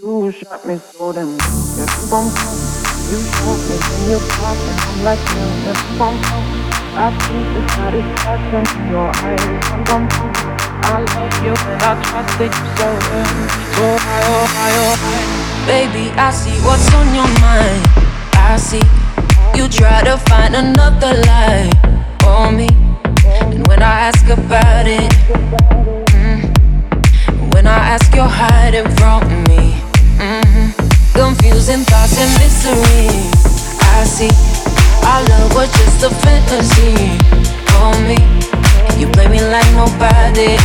You shot me so damn well. You shot me in your past, and I'm like you never gone home. I see the satisfaction in your eyes. I'm gone home. I love you and I trusted you so well. Oh hi, oh hi, oh hi. Baby, I see what's on your mind. I see you try to find another lie for me, and when I ask about it, when I ask, you're hiding from me. Confusing thoughts and mystery. I see our love was just a fantasy for me. You play me like nobody.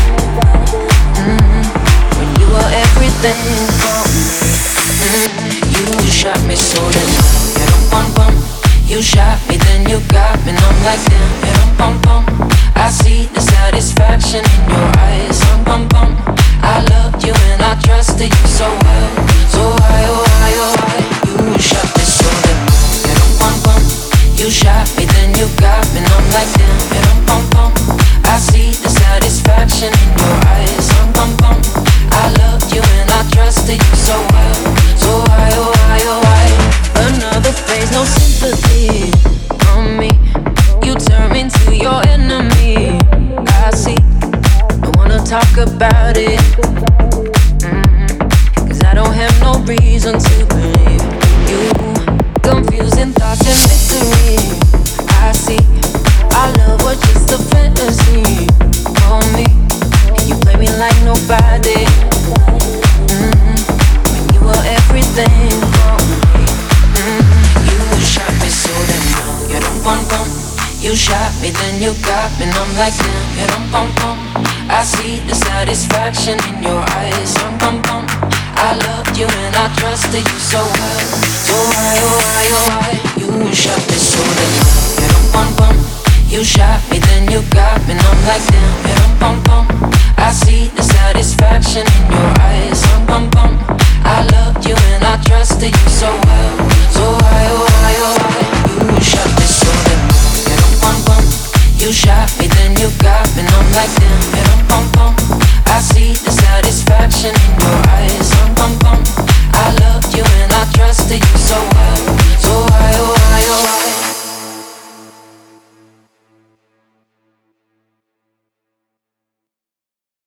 When you were everything for me. You shot me so damn well. Yeah, bum bum. You shot me, then you got me, and I'm like damn. Yeah, bum bum. I see the satisfaction in your eyes. I'm bum bum. I loved you and I trusted you so well. So why, oh why, oh why? You shot me so damn well. Yeah, bum bum. You shot me, then you got me, and I'm like damn. Yeah, bum bum. I see the satisfaction in your eyes. I'm bum bum. I loved you and I trusted you so well. So why, oh why, oh why? Another phase, no sympathy on me. You turn into your enemy. I see. I wanna talk about it. 'Cause I don't have no reason to believe you. Confusing thoughts and mystery. I see. Our love was just a fantasy for me. You play me like nobody. When you were everything for me. You shot me so damn well. You don't bum bum. You shot me, then you got me, and I'm like damn. You don't bum bum. I see the satisfaction in your eyes. I'm bum bum. I loved you and I trusted you so well. So why, oh why, oh why? You shot me so damn well. You don't bum bum. You shot me, then you got me, and I'm like damn, yeah, bum bum. I see the satisfaction in your eyes, I'm bum bum. I loved you and I trusted you so well, so why, oh,